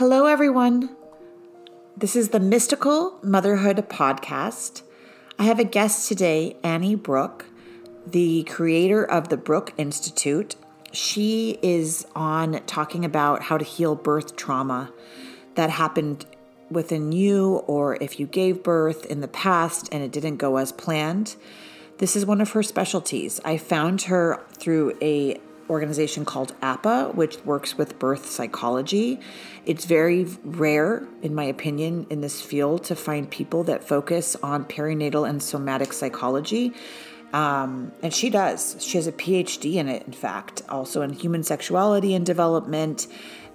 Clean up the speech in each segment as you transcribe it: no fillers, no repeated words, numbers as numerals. Hello, everyone. This is the Mystical Motherhood Podcast. I have a guest today, Annie Brook, the creator of the Brook Institute. She is on talking about how to heal birth trauma that happened within you, or if you gave birth in the past and it didn't go as planned. This is one of her specialties. I found her through a organization called APA, which works with birth psychology. It's very rare, in my opinion, in this field to find people that focus on perinatal and somatic psychology. And she does. She has a PhD in it, in fact, also in human sexuality and development,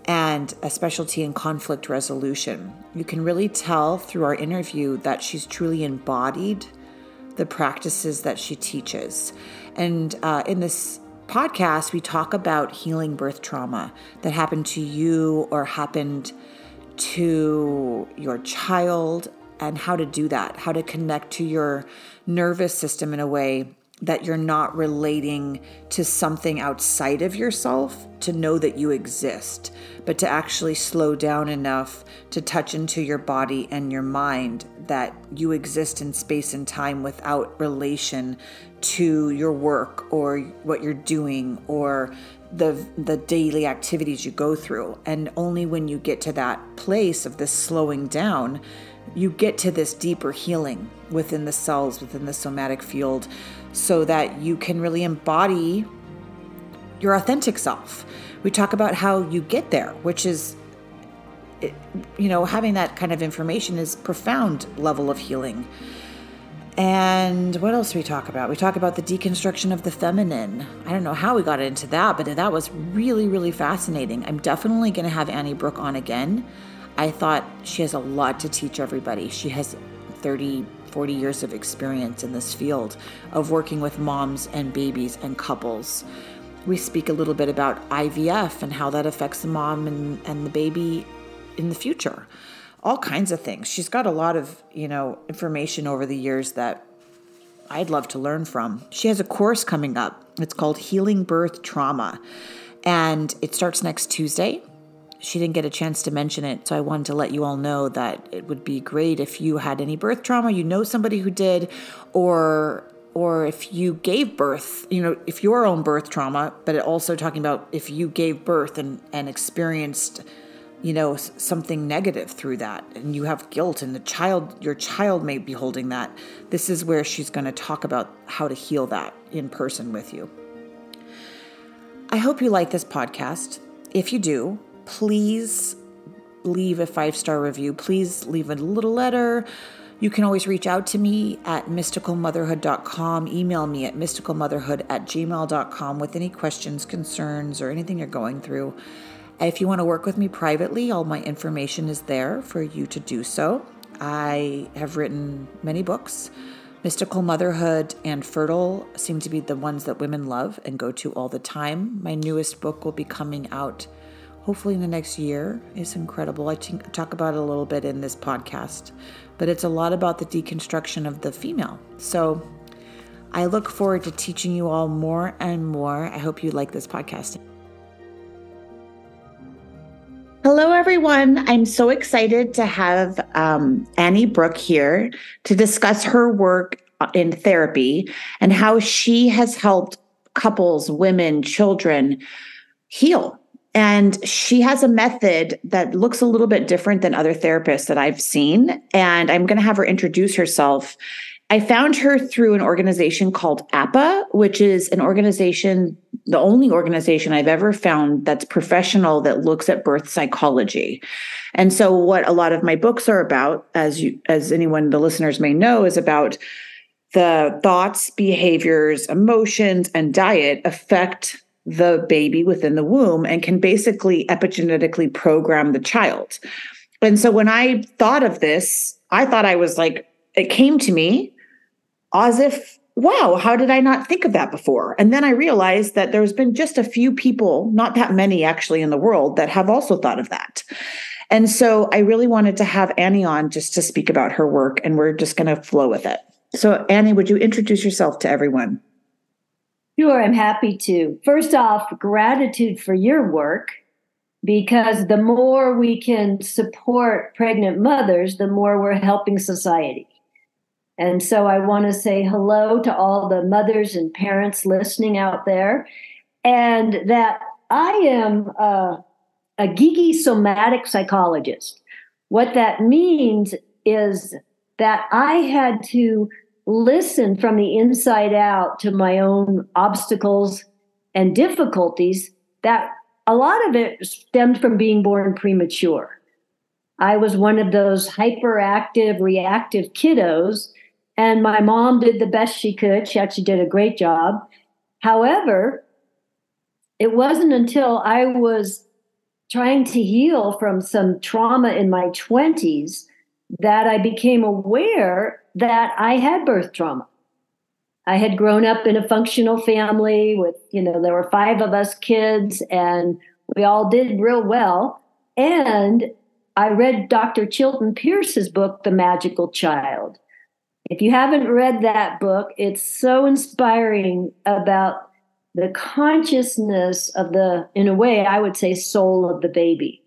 and a specialty in conflict resolution. You can really tell through our interview that she's truly embodied the practices that she teaches. And in this podcast, we talk about healing birth trauma that happened to you or happened to your child, and how to do that, how to connect to your nervous system in a way that you're not relating to something outside of yourself to know that you exist, but to actually slow down enough to touch into your body and your mind that you exist in space and time without relation to your work or what you're doing or the daily activities you go through. And only when you get to that place of this slowing down, you get to this deeper healing within the cells, within the somatic field, so that you can really embody your authentic self. We talk about how you get there, which is, you know, having that kind of information is profound level of healing. And what else do we talk about? We talk about the deconstruction of the feminine. I don't know how we got into that, but that was really, really fascinating. I'm definitely going to have Annie Brook on again. I thought she has a lot to teach everybody. She has 30, 40 years of experience in this field of working with moms and babies and couples. We speak a little bit about IVF and how that affects the mom and the baby in the future. All kinds of things. She's got a lot of, information over the years that I'd love to learn from. She has a course coming up. It's called Healing Birth Trauma, and it starts next Tuesday. She didn't get a chance to mention it, so I wanted to let you all know that it would be great if you had any birth trauma, you know somebody who did, or if you gave birth, if your own birth trauma, but also talking about if you gave birth and experienced, something negative through that, and you have guilt, and your child may be holding that. This is where she's going to talk about how to heal that in person with you. I hope you like this podcast. If you do, please leave a 5-star review. Please leave a little letter. You can always reach out to me at mysticalmotherhood.com. Email me at mysticalmotherhood@gmail.com with any questions, concerns, or anything you're going through. If you want to work with me privately, all my information is there for you to do so. I have written many books. Mystical Motherhood and Fertile seem to be the ones that women love and go to all the time. My newest book will be coming out hopefully in the next year. It's incredible. I talk about it a little bit in this podcast, but it's a lot about the deconstruction of the female. So I look forward to teaching you all more and more. I hope you like this podcast. Hello, everyone. I'm so excited to have Annie Brook here to discuss her work in therapy and how she has helped couples, women, children heal. And she has a method that looks a little bit different than other therapists that I've seen. And I'm going to have her introduce herself. I found her through an organization called APA, which is an organization, the only organization I've ever found that's professional that looks at birth psychology. And so what a lot of my books are about, as anyone, the listeners may know, is about the thoughts, behaviors, emotions, and diet affect the baby within the womb and can basically epigenetically program the child. And so when I thought of this, I thought I was like, it came to me as if, wow, how did I not think of that before? And then I realized that there's been just a few people, not that many actually in the world, that have also thought of that. And so I really wanted to have Annie on just to speak about her work, and we're just going to flow with it. So Annie, would you introduce yourself to everyone? Sure, I'm happy to. First off, gratitude for your work. because the more we can support pregnant mothers, the more we're helping society. And so I want to say hello to all the mothers and parents listening out there, and that I am a geeky somatic psychologist. What that means is that I had to listen from the inside out to my own obstacles and difficulties, that a lot of it stemmed from being born premature. I was one of those hyperactive, reactive kiddos, and my mom did the best she could. She actually did a great job. However, it wasn't until I was trying to heal from some trauma in my 20s that I became aware that I had birth trauma. I had grown up in a functional family with, there were 5 of us kids, and we all did real well. And I read Dr. Chilton Pierce's book, The Magical Child. If you haven't read that book, it's so inspiring about the consciousness of the, in a way, I would say, soul of the baby.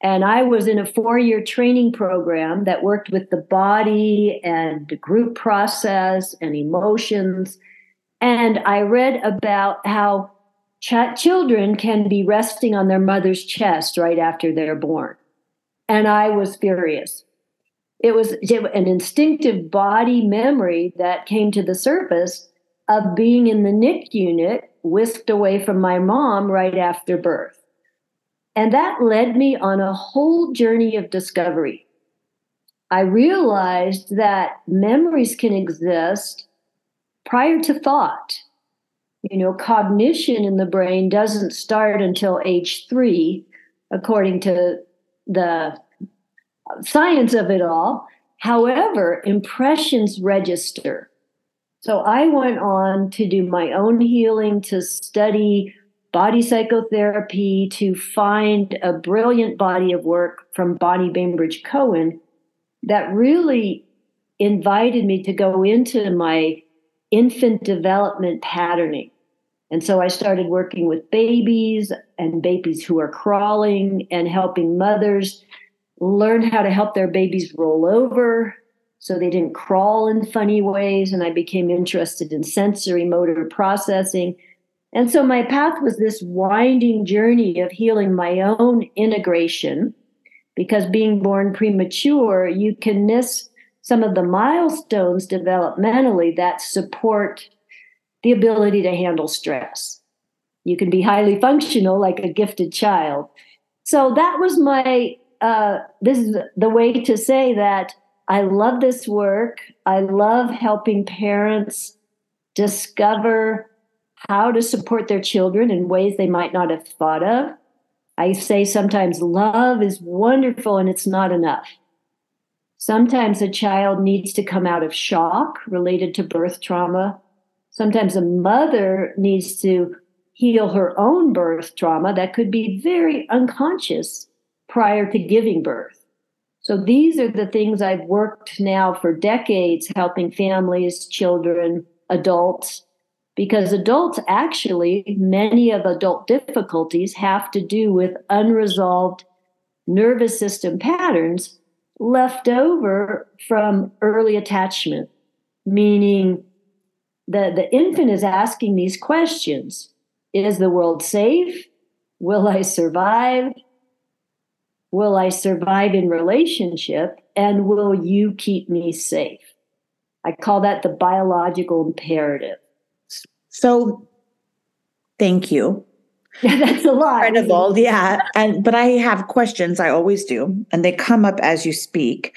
And I was in a 4-year training program that worked with the body and the group process and emotions. And I read about how children can be resting on their mother's chest right after they're born. And I was furious. It was an instinctive body memory that came to the surface of being in the NICU unit, whisked away from my mom right after birth. And that led me on a whole journey of discovery. I realized that memories can exist prior to thought. Cognition in the brain doesn't start until age 3, according to the science of it all. However, impressions register. So I went on to do my own healing, to study body psychotherapy, to find a brilliant body of work from Bonnie Bainbridge Cohen that really invited me to go into my infant development patterning. And so I started working with babies and babies who are crawling, and helping mothers learn how to help their babies roll over so they didn't crawl in funny ways. And I became interested in sensory motor processing. And so my path was this winding journey of healing my own integration, because being born premature, you can miss some of the milestones developmentally that support the ability to handle stress. You can be highly functional like a gifted child. So that was my, this is the way to say that I love this work. I love helping parents discover how to support their children in ways they might not have thought of. I say sometimes love is wonderful and it's not enough. Sometimes a child needs to come out of shock related to birth trauma. Sometimes a mother needs to heal her own birth trauma that could be very unconscious prior to giving birth. So these are the things I've worked now for decades, helping families, children, adults. Because adults, actually, many of adult difficulties have to do with unresolved nervous system patterns left over from early attachment, meaning the infant is asking these questions. Is the world safe? Will I survive? Will I survive in relationship? And will you keep me safe? I call that the biological imperative. So, thank you. Yeah, that's a lot. Incredible, yeah. But I have questions, I always do, and they come up as you speak.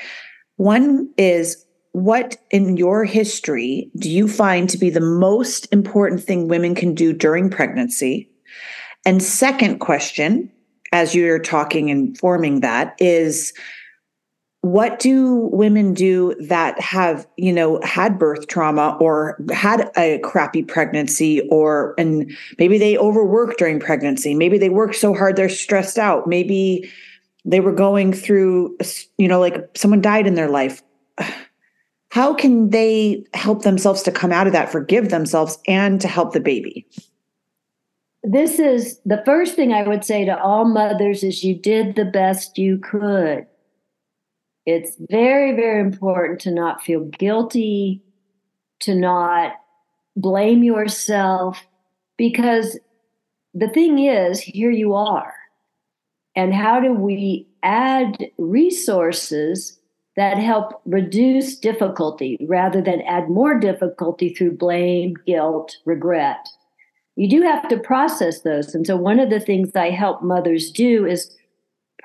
One is, what in your history do you find to be the most important thing women can do during pregnancy? And second question, as you're talking and forming that, is what do women do that have, had birth trauma or had a crappy pregnancy, and maybe they overworked during pregnancy. Maybe they worked so hard they're stressed out. Maybe they were going through, like someone died in their life. How can they help themselves to come out of that, forgive themselves, and to help the baby? this is the first thing I would say to all mothers is you did the best you could. It's very, very important to not feel guilty, to not blame yourself, because the thing is, here you are. And how do we add resources that help reduce difficulty rather than add more difficulty through blame, guilt, regret? You do have to process those. And so one of the things I help mothers do is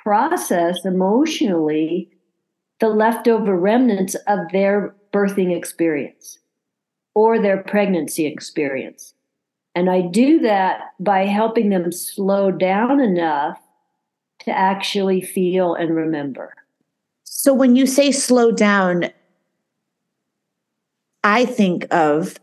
process emotionally the leftover remnants of their birthing experience or their pregnancy experience. And I do that by helping them slow down enough to actually feel and remember. So when you say slow down, I think of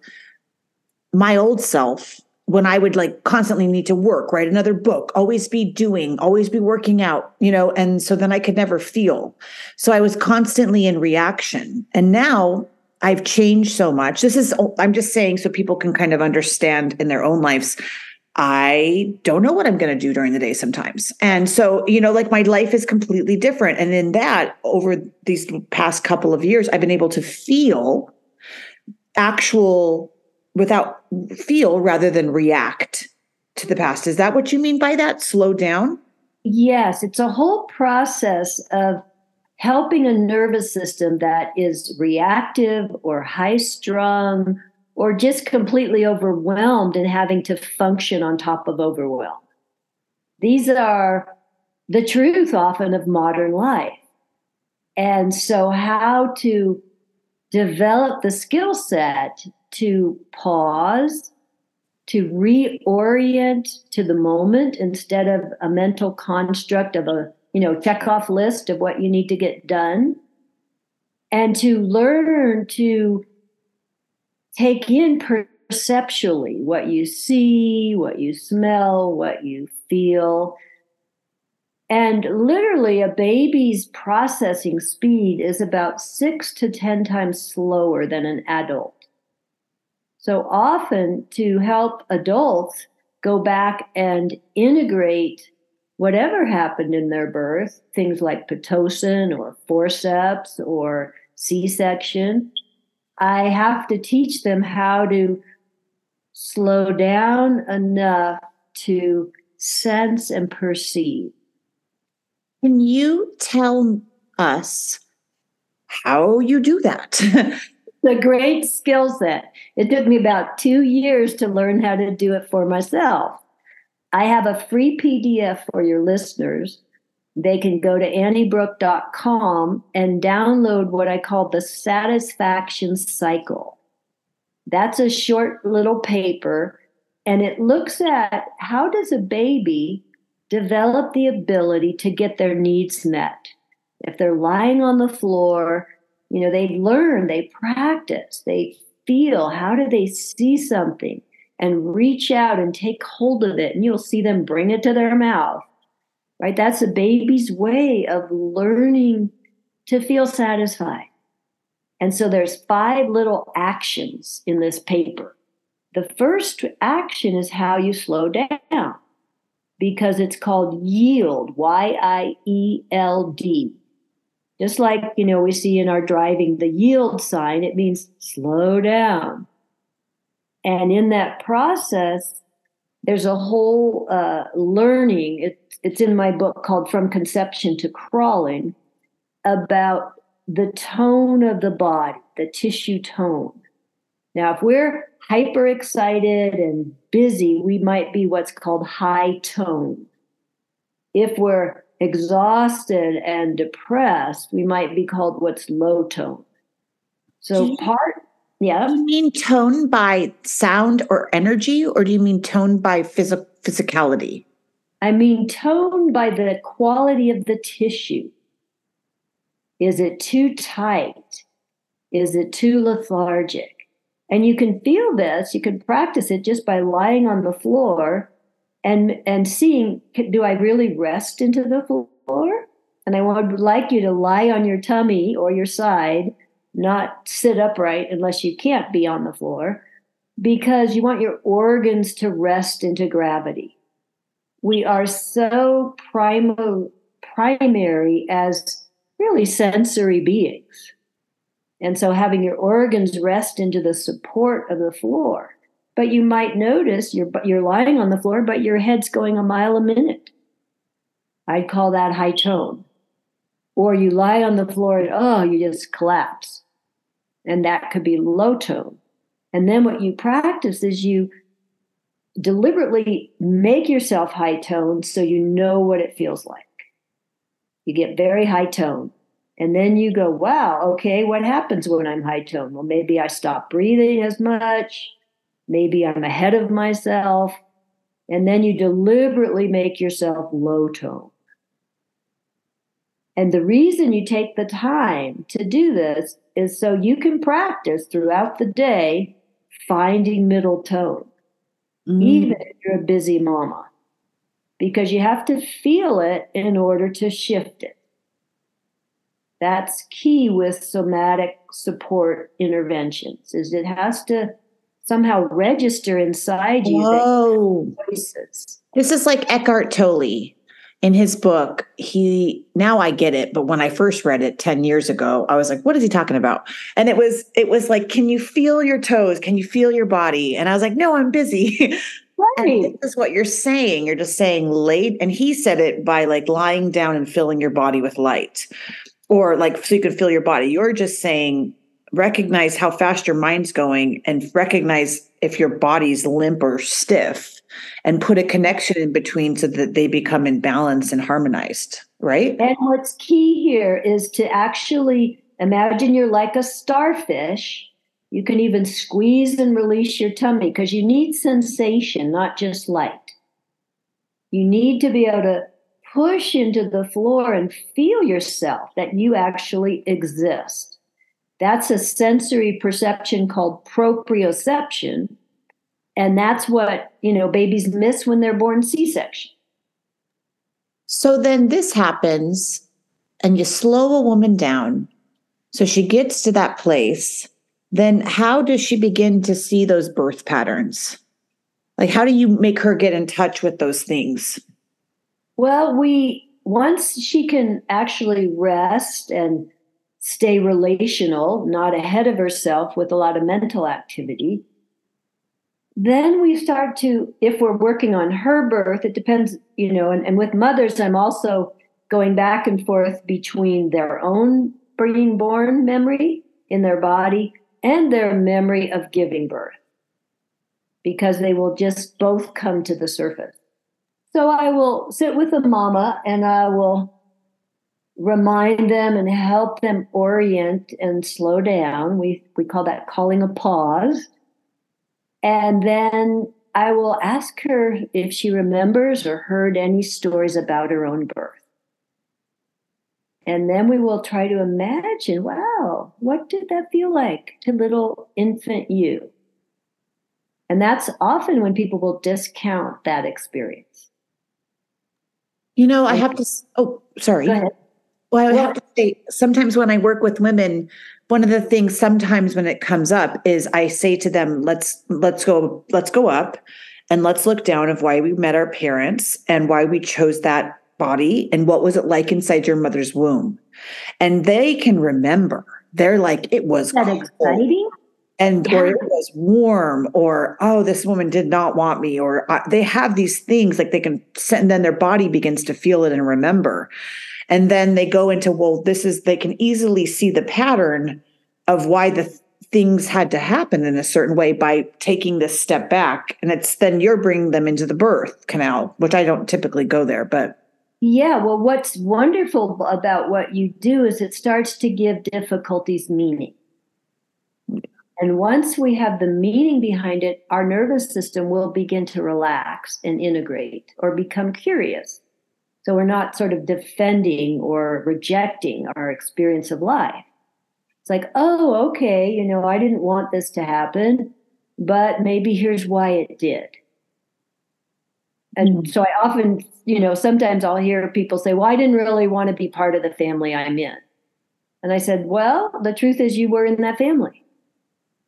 my old self when I would like constantly need to work, write another book, always be doing, always be working out, you know, and so then I could never feel. So I was constantly in reaction. And now I've changed so much. This is, I'm just saying so people can kind of understand in their own lives. I don't know what I'm going to do during the day sometimes. And so, you know, like my life is completely different. And in that, over these past couple of years, I've been able to feel actual without feel rather than react to the past. Is that what you mean by that? Slow down? Yes. It's a whole process of helping a nervous system that is reactive or high strung or just completely overwhelmed and having to function on top of overwhelm. These are the truth often of modern life. And so how to develop the skill set to pause, to reorient to the moment instead of a mental construct of a, you know, check off list of what you need to get done, and to learn to take in perceptually what you see, what you smell, what you feel. And literally a baby's processing speed is about 6 to 10 times slower than an adult. So often to help adults go back and integrate whatever happened in their birth, things like Pitocin or forceps or C-section, I have to teach them how to slow down enough to sense and perceive. Can you tell us how you do that? The great skill set. It took me about 2 years to learn how to do it for myself. I have a free PDF for your listeners. They can go to anniebrook.com and download what I call the satisfaction cycle. That's a short little paper, and it looks at how does a baby develop the ability to get their needs met. If they're lying on the floor, you know, they learn, they practice, they feel. How do they see something and reach out and take hold of it? And you'll see them bring it to their mouth. Right? That's a baby's way of learning to feel satisfied. And so there's 5 little actions in this paper. The first action is how you slow down, because it's called yield, Y-I-E-L-D. Just like, you know, we see in our driving the yield sign, it means slow down. And in that process, there's a whole learning, it's in my book called From Conception to Crawling, about the tone of the body, the tissue tone. Now, if we're hyper excited and busy, we might be what's called high tone. If we're exhausted and depressed, we might be called what's low tone. So yeah. Do you mean tone by sound or energy, or do you mean tone by physicality? I mean tone by the quality of the tissue. Is it too tight? Is it too lethargic? And you can feel this, you can practice it just by lying on the floor and seeing, do I really rest into the floor? And I would like you to lie on your tummy or your side, not sit upright unless you can't be on the floor. because you want your organs to rest into gravity. We are so primary as really sensory beings. And so having your organs rest into the support of the floor. But you might notice you're lying on the floor, but your head's going a mile a minute. I'd call that high tone. Or you lie on the floor and, you just collapse. And that could be low tone. And then what you practice is you deliberately make yourself high tone so you know what it feels like. You get very high tone. And then you go, wow, okay, what happens when I'm high tone? Well, maybe I stop breathing as much. Maybe I'm ahead of myself. And then you deliberately make yourself low tone. And the reason you take the time to do this is so you can practice throughout the day finding middle tone, even if you're a busy mama, because you have to feel it in order to shift it. That's key with somatic support interventions, is it has to somehow register inside you. Whoa. That voices. This is like Eckhart Tolle. In his book, now I get it, but when I first read it 10 years ago, I was like, what is he talking about? And it was like, can you feel your toes? Can you feel your body? And I was like, no, I'm busy. Right. And this is what you're saying. You're just saying late. And he said it by like lying down and filling your body with light, or like, so you can feel your body. You're just saying, recognize how fast your mind's going and recognize if your body's limp or stiff. And put a connection in between so that they become in balance and harmonized, right? And what's key here is to actually imagine you're like a starfish. You can even squeeze and release your tummy because you need sensation, not just light. You need to be able to push into the floor and feel yourself, that you actually exist. That's a sensory perception called proprioception. And that's what, babies miss when they're born C-section. So then this happens and you slow a woman down. So she gets to that place. Then how does she begin to see those birth patterns? Like, how do you make her get in touch with those things? Well, once she can actually rest and stay relational, not ahead of herself with a lot of mental activity, then we start to, if we're working on her birth, it depends, and with mothers, I'm also going back and forth between their own being born memory in their body and their memory of giving birth, because they will just both come to the surface. So I will sit with a mama and I will remind them and help them orient and slow down. We call that calling a pause. And then I will ask her if she remembers or heard any stories about her own birth. And then we will try to imagine, wow, what did that feel like to little infant you? And that's often when people will discount that experience. I have to, sorry. Go ahead. Well, I have to say, sometimes when I work with women, one of the things sometimes when it comes up is I say to them, let's go up and let's look down of why we met our parents and why we chose that body and what was it like inside your mother's womb. And they can remember. They're like, it was exciting. And yeah. Or it was warm, or, this woman did not want me, or they have these things like they can send, and then their body begins to feel it and remember. And then they go into, they can easily see the pattern of why the things had to happen in a certain way by taking this step back. And it's then you're bringing them into the birth canal, which I don't typically go there, but. Yeah. Well, what's wonderful about what you do is it starts to give difficulties meaning. And once we have the meaning behind it, our nervous system will begin to relax and integrate or become curious. So we're not sort of defending or rejecting our experience of life. It's like, I didn't want this to happen, but maybe here's why it did. And so I often, sometimes I'll hear people say, well, I didn't really want to be part of the family I'm in. And I said, well, the truth is you were in that family.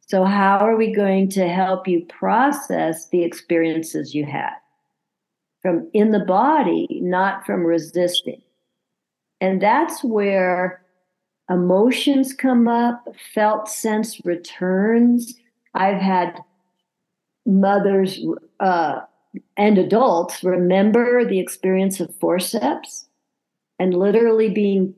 So how are we going to help you process the experiences you had from in the body, not from resisting? And that's where emotions come up, felt sense returns. I've had mothers and adults remember the experience of forceps and literally being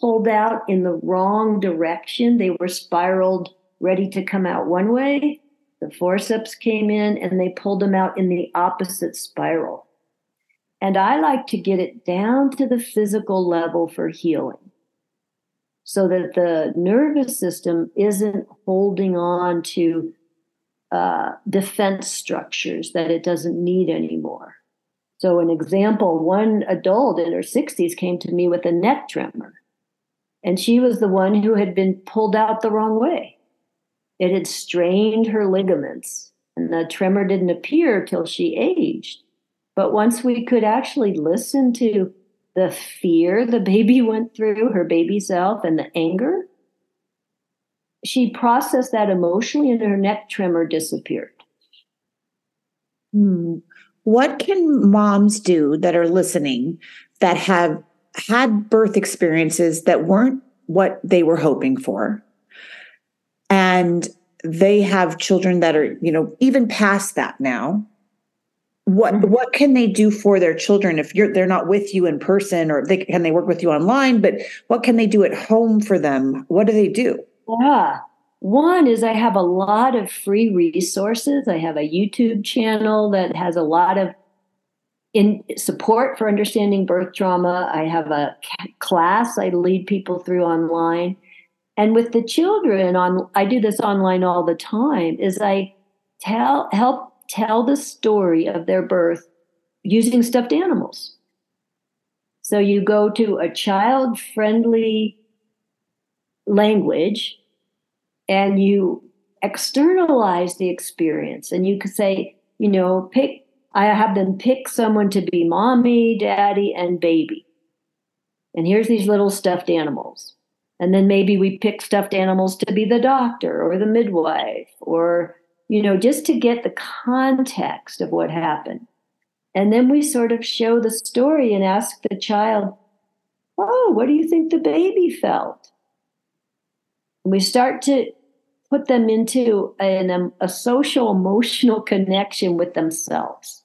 pulled out in the wrong direction. They were spiraled, ready to come out one way. The forceps came in and they pulled them out in the opposite spiral. And I like to get it down to the physical level for healing, so that the nervous system isn't holding on to defense structures that it doesn't need anymore. So an example, one adult in her 60s came to me with a neck tremor, and she was the one who had been pulled out the wrong way. It had strained her ligaments, and the tremor didn't appear till she aged. But once we could actually listen to the fear the baby went through, her baby self, and the anger, she processed that emotionally and her neck tremor disappeared. What can moms do that are listening that have had birth experiences that weren't what they were hoping for? And they have children that are, you know, even past that now. What can they do for their children if they're not with you in person, or can they work with you online? But what can they do at home for them? What do they do? Yeah. One is I have a lot of free resources. I have a YouTube channel that has a lot of support for understanding birth trauma. I have a class I lead people through online. And with the children, I do this online all the time, is I help tell the story of their birth using stuffed animals. So you go to a child-friendly language and you externalize the experience. And you could say, you know, I have them pick someone to be mommy, daddy, and baby. And here's these little stuffed animals. And then maybe we pick stuffed animals to be the doctor or the midwife, or you know, just to get the context of what happened. And then we sort of show the story and ask the child, oh, what do you think the baby felt? And we start to put them into a social emotional connection with themselves.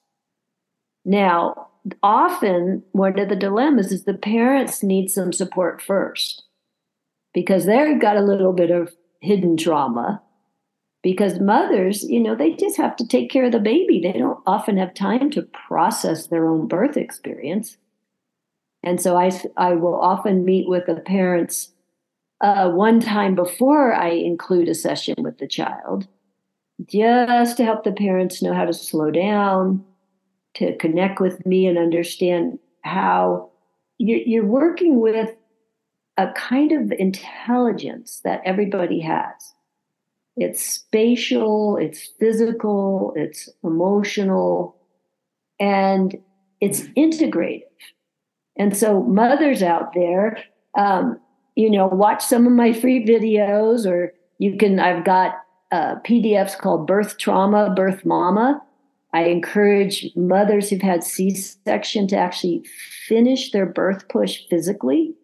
Now, often one of the dilemmas is the parents need some support first, because they've got a little bit of hidden trauma. Because mothers, you know, they just have to take care of the baby. They don't often have time to process their own birth experience. And so I will often meet with the parents one time before I include a session with the child, just to help the parents know how to slow down, to connect with me and understand how you're working with a kind of intelligence that everybody has. It's spatial, it's physical, it's emotional, and it's integrative. And so mothers out there, you know, watch some of my free videos, or I've got PDFs called Birth Trauma, Birth Mama. I encourage mothers who've had C-section to actually finish their birth push physically.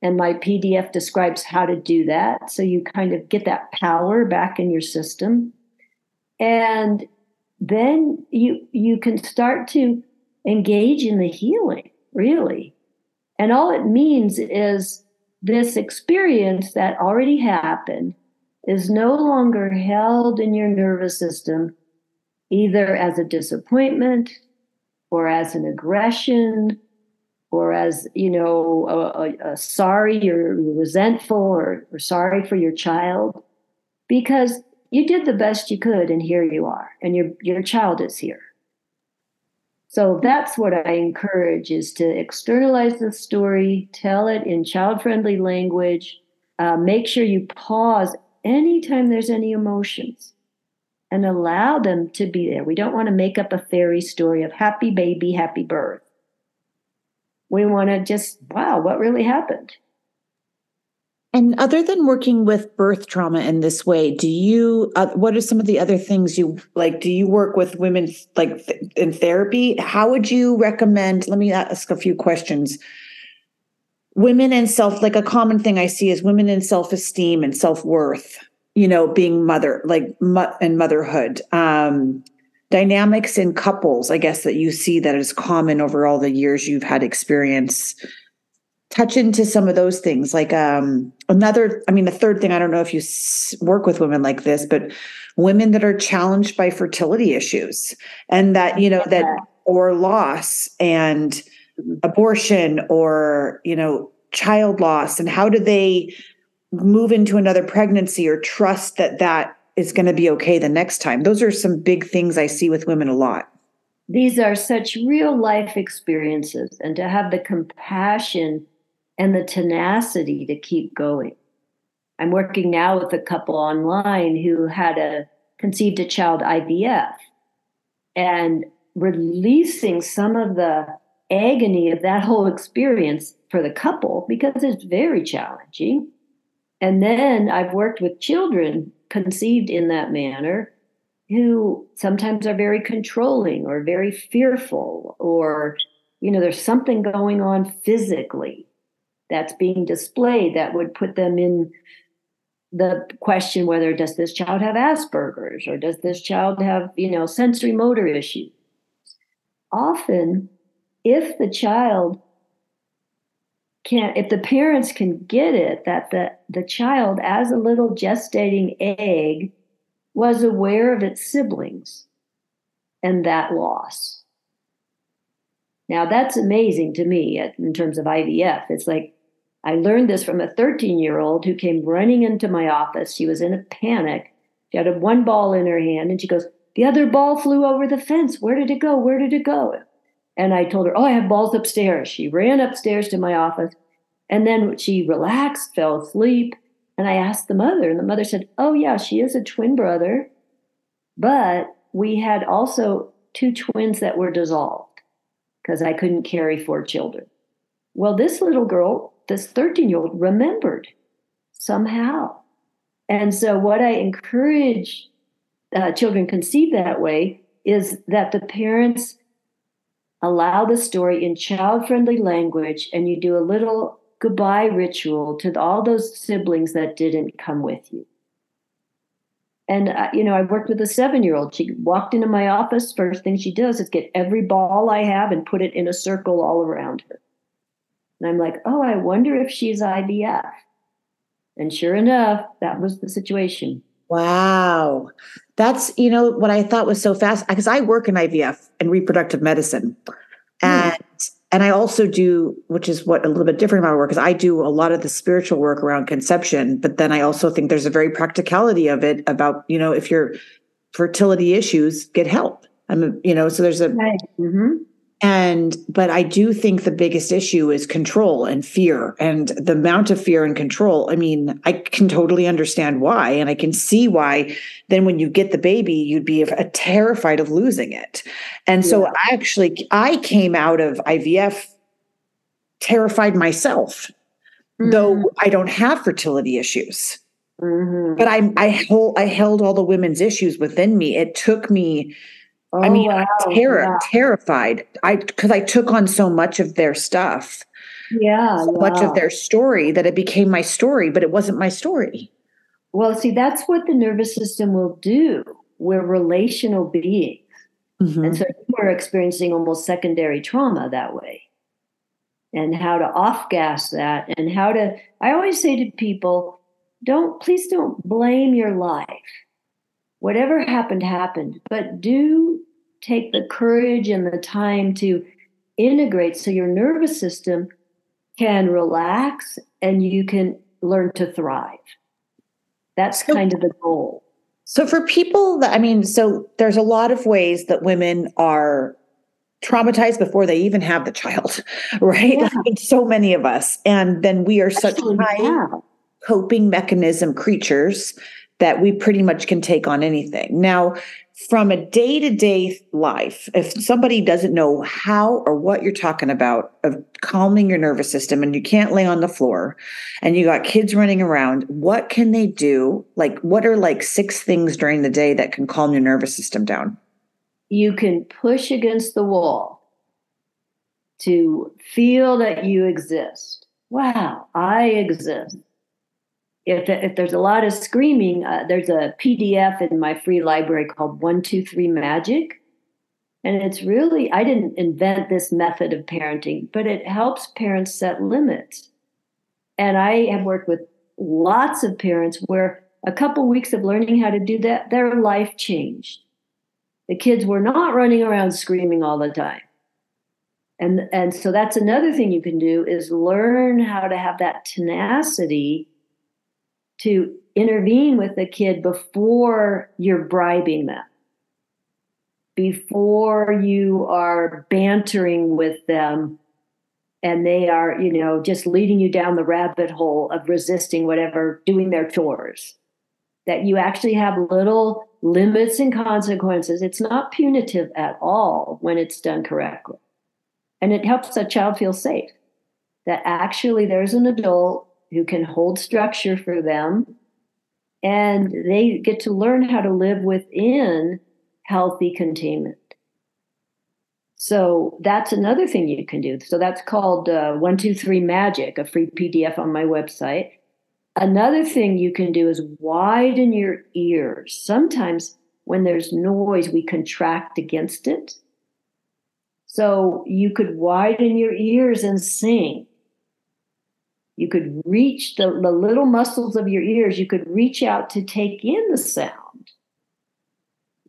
And my PDF describes how to do that. So you kind of get that power back in your system. And then you can start to engage in the healing, really. And all it means is this experience that already happened is no longer held in your nervous system, either as a disappointment or as an aggression, or as, you know, a sorry, you're resentful, or sorry for your child, because you did the best you could, and here you are, and your child is here. So that's what I encourage, is to externalize the story, tell it in child-friendly language, make sure you pause anytime there's any emotions, and allow them to be there. We don't want to make up a fairy story of happy baby, happy birth. We want to just, wow, what really happened? And other than working with birth trauma in this way, do you, what are some of the other things you like? Do you work with women like in therapy? How would you recommend, let me ask a few questions. Women and self, like a common thing I see is women in self-esteem and self-worth, you know, being mother, like, and motherhood, dynamics in couples, I guess that you see that is common over all the years you've had experience. Touch into some of those things, like the third thing, I don't know if you work with women like this, but women that are challenged by fertility issues and that, you know, that or loss and abortion or, you know, child loss, and how do they move into another pregnancy or trust that that is going to be okay the next time? Those are some big things I see with women a lot. These are such real life experiences, and to have the compassion and the tenacity to keep going. I'm working now with a couple online who had conceived a child IVF, and releasing some of the agony of that whole experience for the couple, because it's very challenging. And then I've worked with children conceived in that manner who sometimes are very controlling or very fearful, or, you know, there's something going on physically that's being displayed that would put them in the question whether does this child have Asperger's or does this child have, you know, sensory motor issues. Often, if the child if the parents can get it, that the child as a little gestating egg was aware of its siblings and that loss. Now that's amazing to me in terms of IVF. It's like, I learned this from a 13-year-old who came running into my office. She was in a panic. She had one ball in her hand and she goes, the other ball flew over the fence. Where did it go? Where did it go? And I told her, I have balls upstairs. She ran upstairs to my office, and then she relaxed, fell asleep. And I asked the mother, and the mother said, oh, yeah, she is a twin brother. But we had also two twins that were dissolved because I couldn't carry 4 children. Well, this little girl, this 13-year-old, remembered somehow. And so what I encourage children conceived that way is that the parents allow the story in child-friendly language, and you do a little goodbye ritual to all those siblings that didn't come with you. And, you know, I worked with a 7-year-old. She walked into my office. First thing she does is get every ball I have and put it in a circle all around her. And I'm like, oh, I wonder if she's IVF. And sure enough, that was the situation. Wow. That's, you know, what I thought was so fast, because I work in IVF and reproductive medicine. And I also do, which is what a little bit different about my work is, I do a lot of the spiritual work around conception, but then I also think there's a very practicality of it about, you know, if your fertility issues, get help. So there's a, right. Mm-hmm. But I do think the biggest issue is control and fear, and the amount of fear and control. I mean, I can totally understand why. And I can see why then when you get the baby, you'd be terrified of losing it. And yeah. So I came out of IVF terrified myself, though I don't have fertility issues, but I held all the women's issues within me. It took me, terrified. Because I took on so much of their stuff, much of their story, that it became my story, but it wasn't my story. Well, see, that's what the nervous system will do. We're relational beings, and so we're experiencing almost secondary trauma that way. And how to off-gas that, and how to. I always say to people, please don't blame your life. Whatever happened, happened. But do take the courage and the time to integrate so your nervous system can relax and you can learn to thrive. That's kind of the goal. So for people that, there's a lot of ways that women are traumatized before they even have the child, right? Yeah. Like so many of us. And then we are such high coping mechanism creatures that we pretty much can take on anything. Now, from a day-to-day life, if somebody doesn't know how or what you're talking about of calming your nervous system and you can't lay on the floor and you got kids running around, what can they do? Like, what are like 6 things during the day that can calm your nervous system down? You can push against the wall to feel that you exist. Wow, I exist. If there's a lot of screaming, there's a PDF in my free library called 123 Magic. And it's really, I didn't invent this method of parenting, but it helps parents set limits. And I have worked with lots of parents where a couple weeks of learning how to do that, their life changed. The kids were not running around screaming all the time. And so that's another thing you can do is learn how to have that tenacity to intervene with the kid before you're bribing them, before you are bantering with them and they are, you know, just leading you down the rabbit hole of resisting whatever, doing their chores, that you actually have little limits and consequences. It's not punitive at all when it's done correctly. And it helps that child feel safe, that actually there's an adult who can hold structure for them, and they get to learn how to live within healthy containment. So that's another thing you can do. So that's called 123 Magic, a free PDF on my website. Another thing you can do is widen your ears. Sometimes when there's noise, we contract against it. So you could widen your ears and sing. You could reach the little muscles of your ears. You could reach out to take in the sound.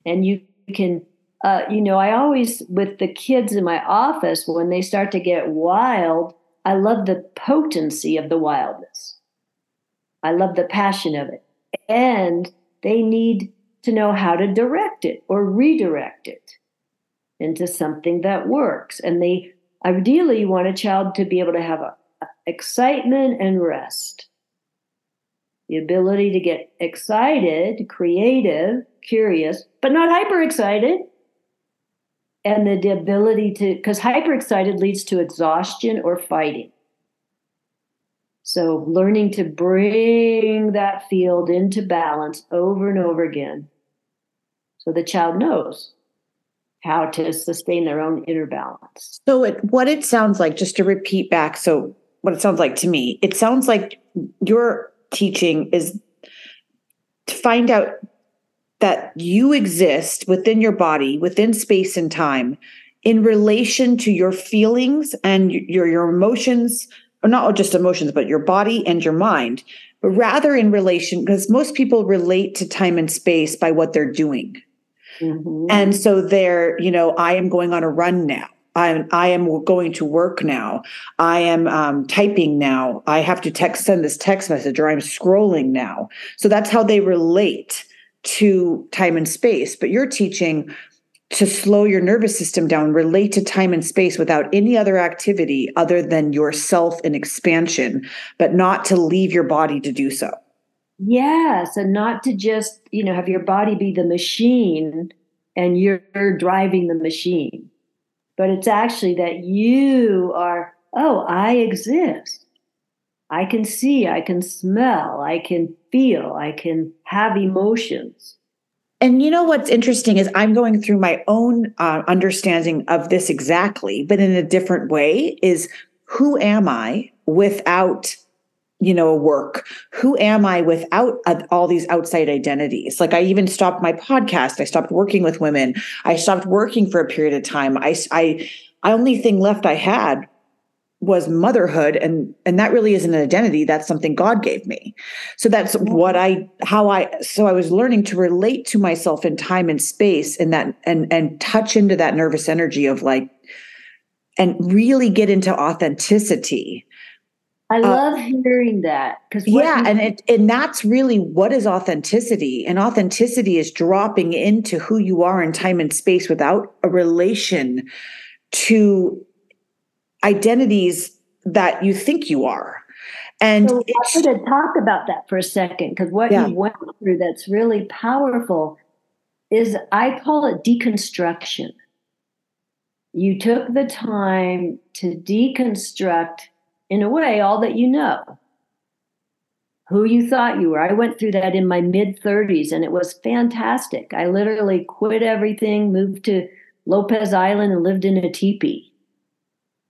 And you can, I always, with the kids in my office, when they start to get wild, I love the potency of the wildness. I love the passion of it. And they need to know how to direct it or redirect it into something that works. And they ideally want a child to be able to have excitement and rest. The ability to get excited, creative, curious, but not hyper excited. And the ability to, because hyper excited leads to exhaustion or fighting. So learning to bring that field into balance over and over again. So the child knows how to sustain their own inner balance. So what it sounds like, just to repeat back, so what it sounds like to me, it sounds like your teaching is to find out that you exist within your body, within space and time, in relation to your feelings and your emotions, or not just emotions, but your body and your mind, but rather in relation, because most people relate to time and space by what they're doing. Mm-hmm. And so they're, I am going on a run now. I am going to work now. I am typing now. I have to send this text message, or I'm scrolling now. So that's how they relate to time and space. But you're teaching to slow your nervous system down, relate to time and space without any other activity other than yourself in expansion, but not to leave your body to do so. Yes, and not to just, have your body be the machine and you're driving the machine. But it's actually that you are, I exist. I can see, I can smell, I can feel, I can have emotions. And what's interesting is I'm going through my own understanding of this exactly, but in a different way, is who am I without work? Who am I without all these outside identities? Like, I even stopped my podcast. I stopped working with women. I stopped working for a period of time. I only thing left I had was motherhood. And that really isn't an identity. That's something God gave me. So that's so I was learning to relate to myself in time and space, and that, and touch into that nervous energy of like, and really get into authenticity. I love hearing that. And that's really what is authenticity. And authenticity is dropping into who you are in time and space without a relation to identities that you think you are. And so I should talk about that for a second, because what you went through that's really powerful is, I call it deconstruction. You took the time to deconstruct, in a way, all that you know, who you thought you were. I went through that in my mid-30s, and it was fantastic. I literally quit everything, moved to Lopez Island, and lived in a teepee.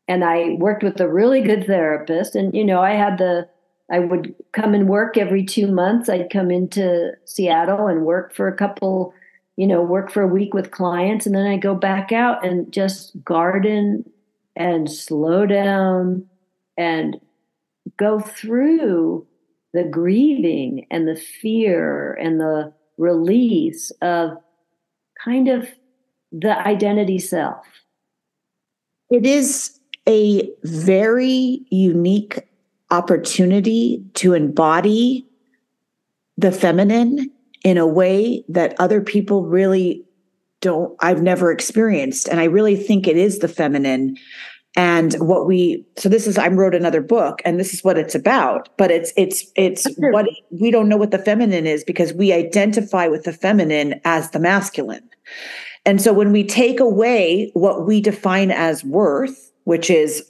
And I worked with a really good therapist. And, you know, I would come and work every 2 months. I'd come into Seattle and work for work for a week with clients. And then I go back out and just garden and slow down and go through the grieving and the fear and the release of kind of the identity self. It is a very unique opportunity to embody the feminine in a way that other people really don't, I've never experienced. And I really think it is the feminine. And what we, so this is, I wrote another book and this is what it's about, but it's what we don't know what the feminine is because we identify with the feminine as the masculine. And so when we take away what we define as worth, which is,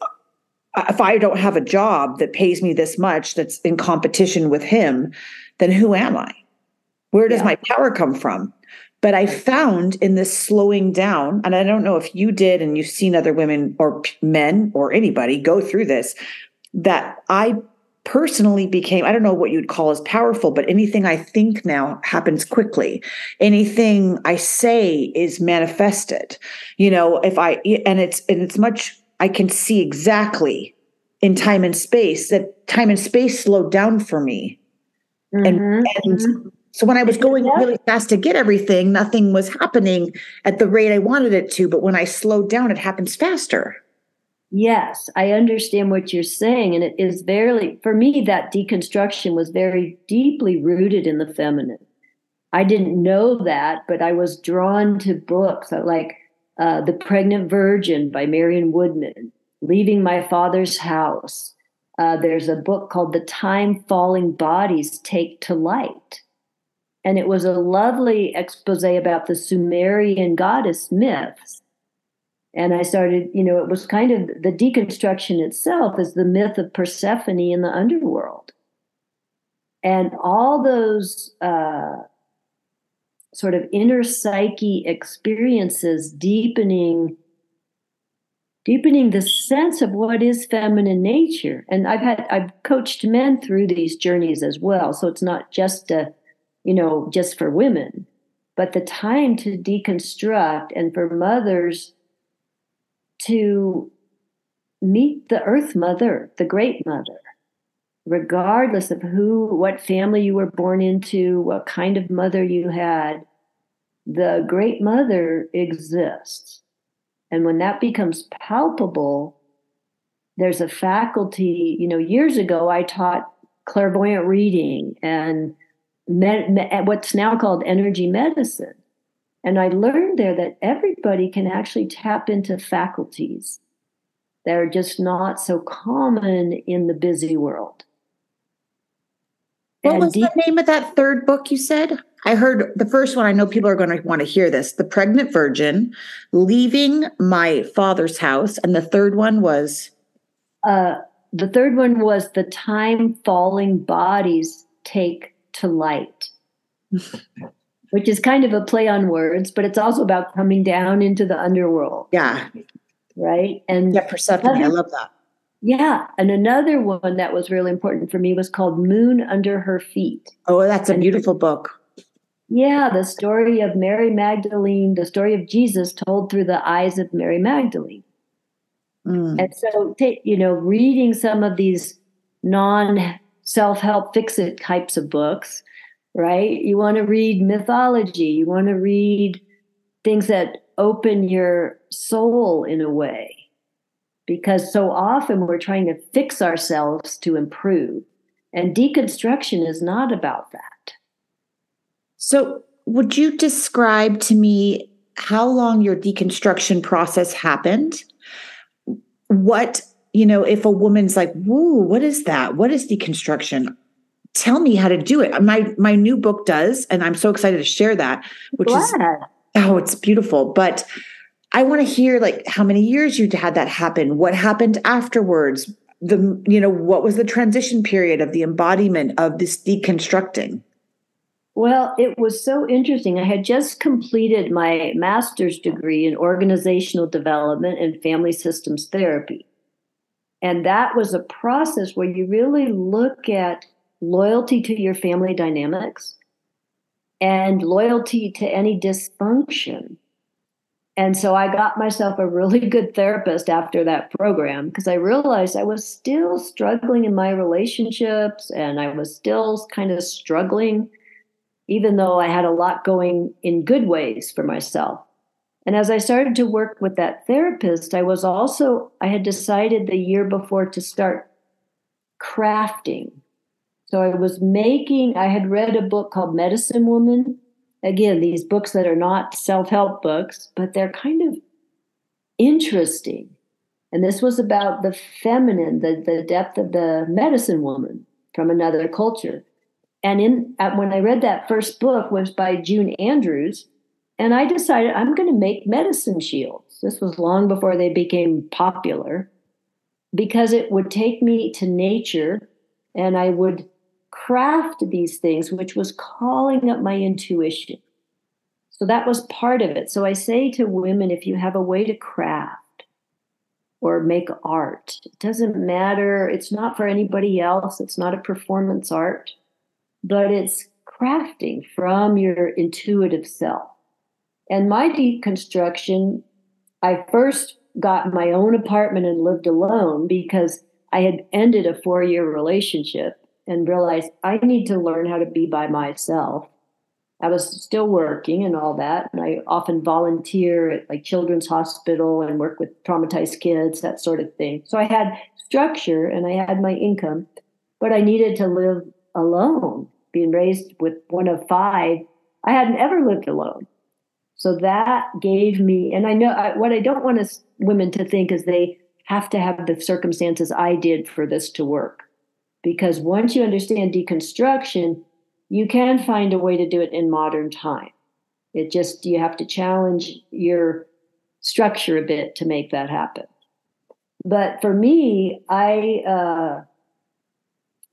if I don't have a job that pays me this much, that's in competition with him, then who am I? Where does my power come from? But I found in this slowing down, and I don't know if you did and you've seen other women or men or anybody go through this, that I personally became, I don't know what you'd call as powerful, but anything I think now happens quickly. Anything I say is manifested. You know, it's much, I can see exactly in time and space that time and space slowed down for me. So when I was going really fast to get everything, nothing was happening at the rate I wanted it to. But when I slowed down, it happens faster. Yes, I understand what you're saying. And it is very, for me, that deconstruction was very deeply rooted in the feminine. I didn't know that, but I was drawn to books like The Pregnant Virgin by Marion Woodman, Leaving My Father's House. There's a book called The Time Falling Bodies Take to Light. And it was a lovely expose about the Sumerian goddess myths. And I started, it was kind of the deconstruction itself is the myth of Persephone in the underworld. And all those sort of inner psyche experiences deepening the sense of what is feminine nature. And I've coached men through these journeys as well. So it's not just just for women, but the time to deconstruct and for mothers to meet the earth mother, the great mother, regardless of what family you were born into, what kind of mother you had, the great mother exists. And when that becomes palpable, there's a faculty, years ago, I taught clairvoyant reading and what's now called energy medicine. And I learned there that everybody can actually tap into faculties that are just not so common in the busy world. What was the name of that third book you said? I heard the first one. I know people are going to want to hear this. The Pregnant Virgin, Leaving My Father's House. And the third one was? The third one was The Time Falling Bodies Take to Light, which is kind of a play on words, but it's also about coming down into the underworld. Yeah. Right. And Persephone, I love that. Yeah. And another one that was really important for me was called Moon Under Her Feet. Oh, that's a beautiful book. Yeah. The story of Mary Magdalene, the story of Jesus told through the eyes of Mary Magdalene. Mm. And so, reading some of these self-help fix-it types of books, right? You want to read mythology. You want to read things that open your soul in a way. Because so often we're trying to fix ourselves to improve. And deconstruction is not about that. So would you describe to me how long your deconstruction process happened? What if a woman's like, whoa, what is that? What is deconstruction? tell me how to do it. My new book does, and I'm so excited to share that, which is, oh, it's beautiful. But I want to hear, like, how many years you had that happen, what happened afterwards, what was the transition period of the embodiment of this deconstructing? Well, it was so interesting. I had just completed my master's degree in organizational development and family systems therapy. And that was a process where you really look at loyalty to your family dynamics and loyalty to any dysfunction. And so I got myself a really good therapist after that program, because I realized I was still struggling in my relationships, and I was still kind of struggling, even though I had a lot going in good ways for myself. And as I started to work with that therapist, I had decided the year before to start crafting. So I had read a book called Medicine Woman. Again, these books that are not self-help books, but they're kind of interesting. And this was about the feminine, the depth of the medicine woman from another culture. And when I read that first book was by June Andrews, and I decided I'm going to make medicine shields. This was long before they became popular, because it would take me to nature, and I would craft these things, which was calling up my intuition. So that was part of it. So I say to women, if you have a way to craft or make art, it doesn't matter. It's not for anybody else. It's not a performance art, but it's crafting from your intuitive self. And my deconstruction, I first got my own apartment and lived alone because I had ended a 4-year relationship and realized I need to learn how to be by myself. I was still working and all that, and I often volunteer at like children's hospital and work with traumatized kids, that sort of thing. So I had structure and I had my income, but I needed to live alone. Being raised with one of 5, I hadn't ever lived alone. So that gave me, and I know what I don't want women to think is they have to have the circumstances I did for this to work. Because once you understand deconstruction, you can find a way to do it in modern time. It just, you have to challenge your structure a bit to make that happen. But for me, I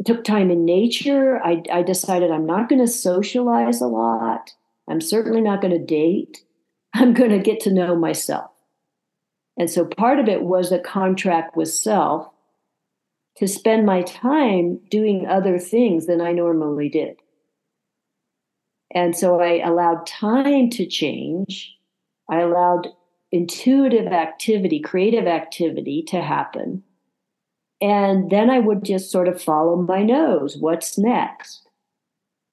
took time in nature. I decided I'm not going to socialize a lot. I'm certainly not going to date. I'm going to get to know myself. And so part of it was a contract with self to spend my time doing other things than I normally did. And so I allowed time to change. I allowed intuitive activity, creative activity to happen. And then I would just sort of follow my nose. What's next?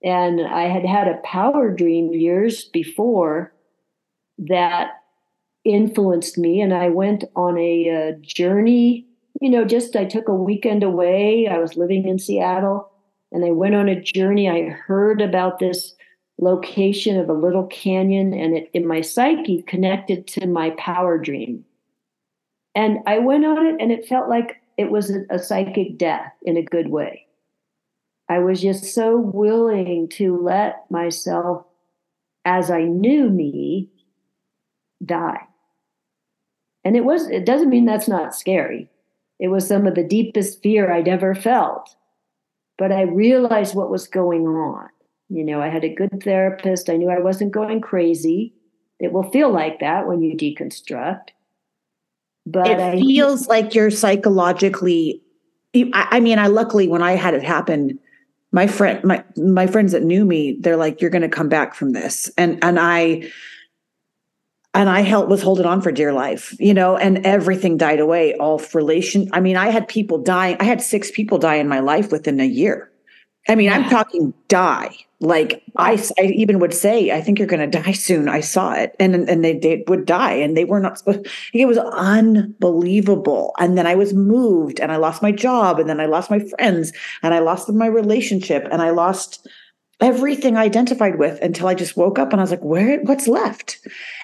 And I had had a power dream years before that influenced me. And I went on a journey. I took a weekend away. I was living in Seattle, and I went on a journey. I heard about this location of a little canyon, and it, in my psyche, connected to my power dream. And I went on it, and it felt like it was a psychic death in a good way. I was just so willing to let myself, as I knew me, die. And it doesn't mean that's not scary. It was some of the deepest fear I'd ever felt. But I realized what was going on. I had a good therapist. I knew I wasn't going crazy. It will feel like that when you deconstruct. But it feels like you're psychologically, I luckily when I had it happen, my friends that knew me, they're like, you're going to come back from this. And I was holding on for dear life, and everything died away, I had people dying. I had 6 people die in my life within a year. I'm talking die. Like I even would say, I think you're going to die soon. I saw it. And they would die, and they were not supposed to. It was unbelievable. And then I was moved, and I lost my job, and then I lost my friends, and I lost my relationship, and I lost everything I identified with until I just woke up and I was like, what's left?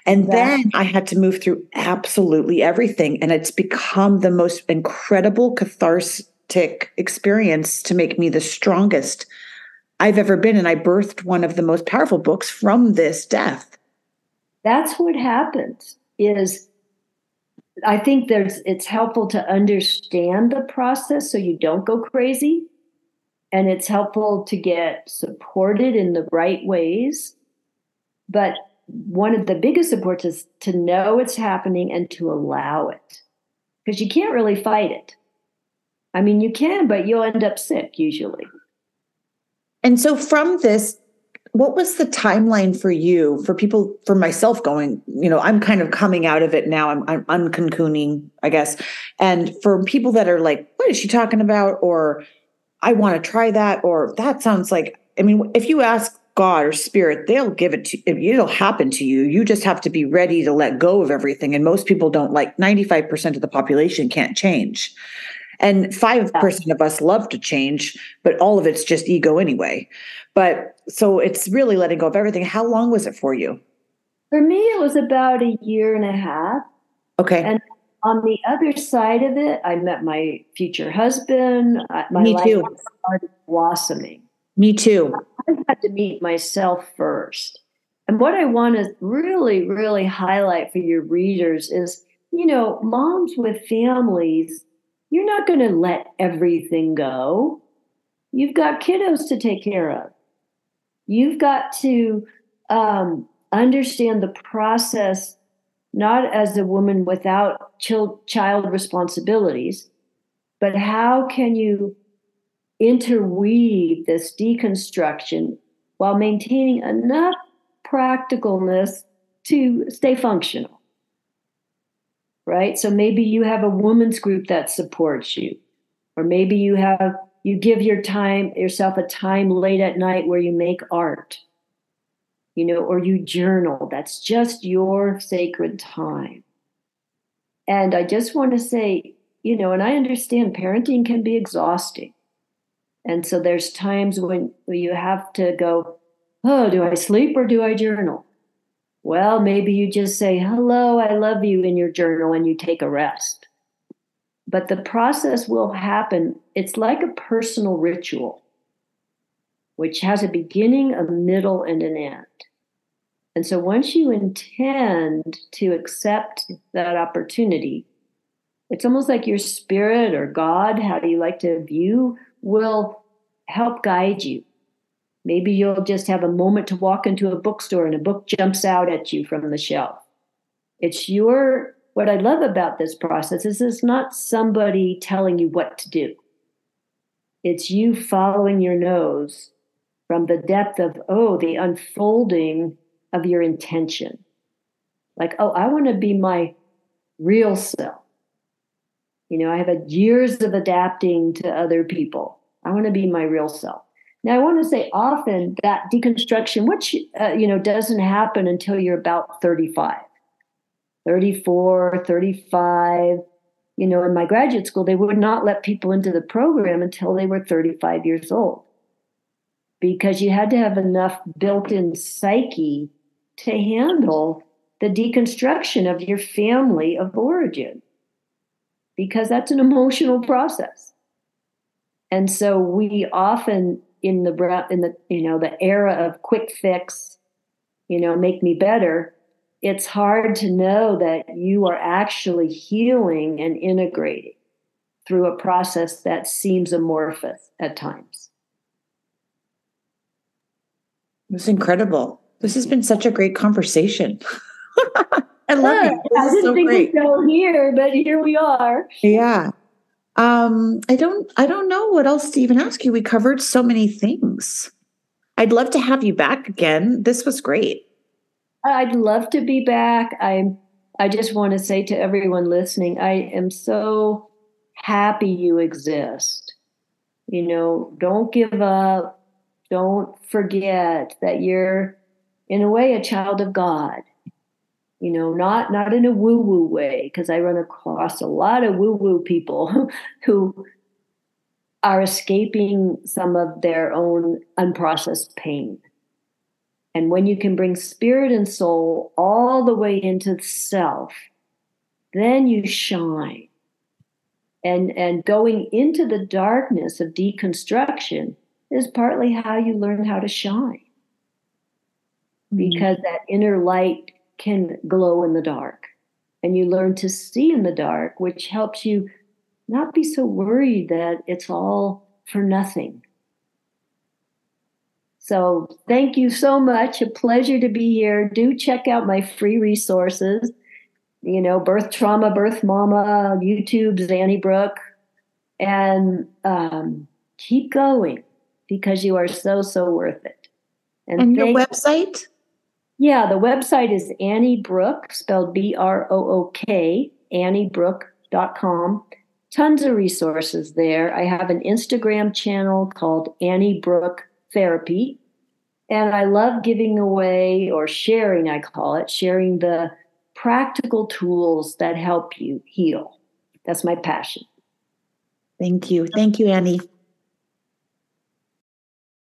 And then I had to move through absolutely everything. And it's become the most incredible cathartic experience to make me the strongest I've ever been. And I birthed one of the most powerful books from this death. That's what happens. Is I think it's helpful to understand the process so you don't go crazy. And it's helpful to get supported in the right ways. But one of the biggest supports is to know it's happening and to allow it. Because you can't really fight it. I mean, you can, but you'll end up sick usually. And so from this, what was the timeline for you, for people, for myself going, you know, I'm kind of coming out of it now. I'm unconcooning, I guess. And for people that are like, what is she talking about? Or I want to try that. Or that sounds like, I mean, if you ask God or spirit, they'll give it to you. It'll happen to you. You just have to be ready to let go of everything. And most people don't, like 95% of the population can't change. And 5% of us love to change, but all of it's just ego anyway. But so it's really letting go of everything. How long was it for you? For me, it was about a year and a half. Okay. And on the other side of it, I met my future husband. My me life too. Started blossoming. Me too. I had to meet myself first. And what I want to really, really highlight for your readers is, you know, moms with families, you're not going to let everything go. You've got kiddos to take care of. You've got to understand the process, not as a woman without child responsibilities, but how can you interweave this deconstruction while maintaining enough practicalness to stay functional? Right? So maybe you have a women's group that supports you, or maybe you give yourself a time late at night where you make art, you know, or you journal. That's just your sacred time. And I just want to say, you know, and I understand parenting can be exhausting. And so there's times when you have to go, oh, do I sleep or do I journal? Well, maybe you just say, hello, I love you in your journal, and you take a rest. But the process will happen. It's like a personal ritual, which has a beginning, a middle, and an end. And so once you intend to accept that opportunity, it's almost like your spirit or God, how do you like to view, will help guide you. Maybe you'll just have a moment to walk into a bookstore and a book jumps out at you from the shelf. What I love about this process is it's not somebody telling you what to do. It's you following your nose from the depth of, the unfolding of your intention. Like, I want to be my real self. You know, I have had years of adapting to other people. I want to be my real self. Now, I want to say often that deconstruction, which, doesn't happen until you're about 35, 34, 35. You know, in my graduate school, they would not let people into the program until they were 35 years old, because you had to have enough built-in psyche to handle the deconstruction of your family of origin, because that's an emotional process. And so we often, in the era of quick fix, you know, make me better, it's hard to know that you are actually healing and integrating through a process that seems amorphous at times. It's incredible. This has been such a great conversation. I love it. I didn't think we'd go here, but here we are. Yeah. I don't know what else to even ask you. We covered so many things. I'd love to have you back again. This was great. I'd love to be back. I just want to say to everyone listening, I am so happy you exist. You know, don't give up. Don't forget that you're, in a way, a child of God. You know, not in a woo-woo way, because I run across a lot of woo-woo people who are escaping some of their own unprocessed pain. And when you can bring spirit and soul all the way into self, then you shine. And going into the darkness of deconstruction is partly how you learn how to shine. Because that inner light can glow in the dark. And you learn to see in the dark, which helps you not be so worried that it's all for nothing. So thank you so much. A pleasure to be here. Do check out my free resources. You know, Birth Trauma, Birth Mama, YouTube's Annie Brook. And keep going, because you are so, so worth it. And your website? Yeah, the website is Annie Brook, spelled B-R-O-O-K, anniebrook.com. Tons of resources there. I have an Instagram channel called Annie Brook Therapy. And I love giving away, or sharing, I call it, sharing the practical tools that help you heal. That's my passion. Thank you. Thank you, Annie.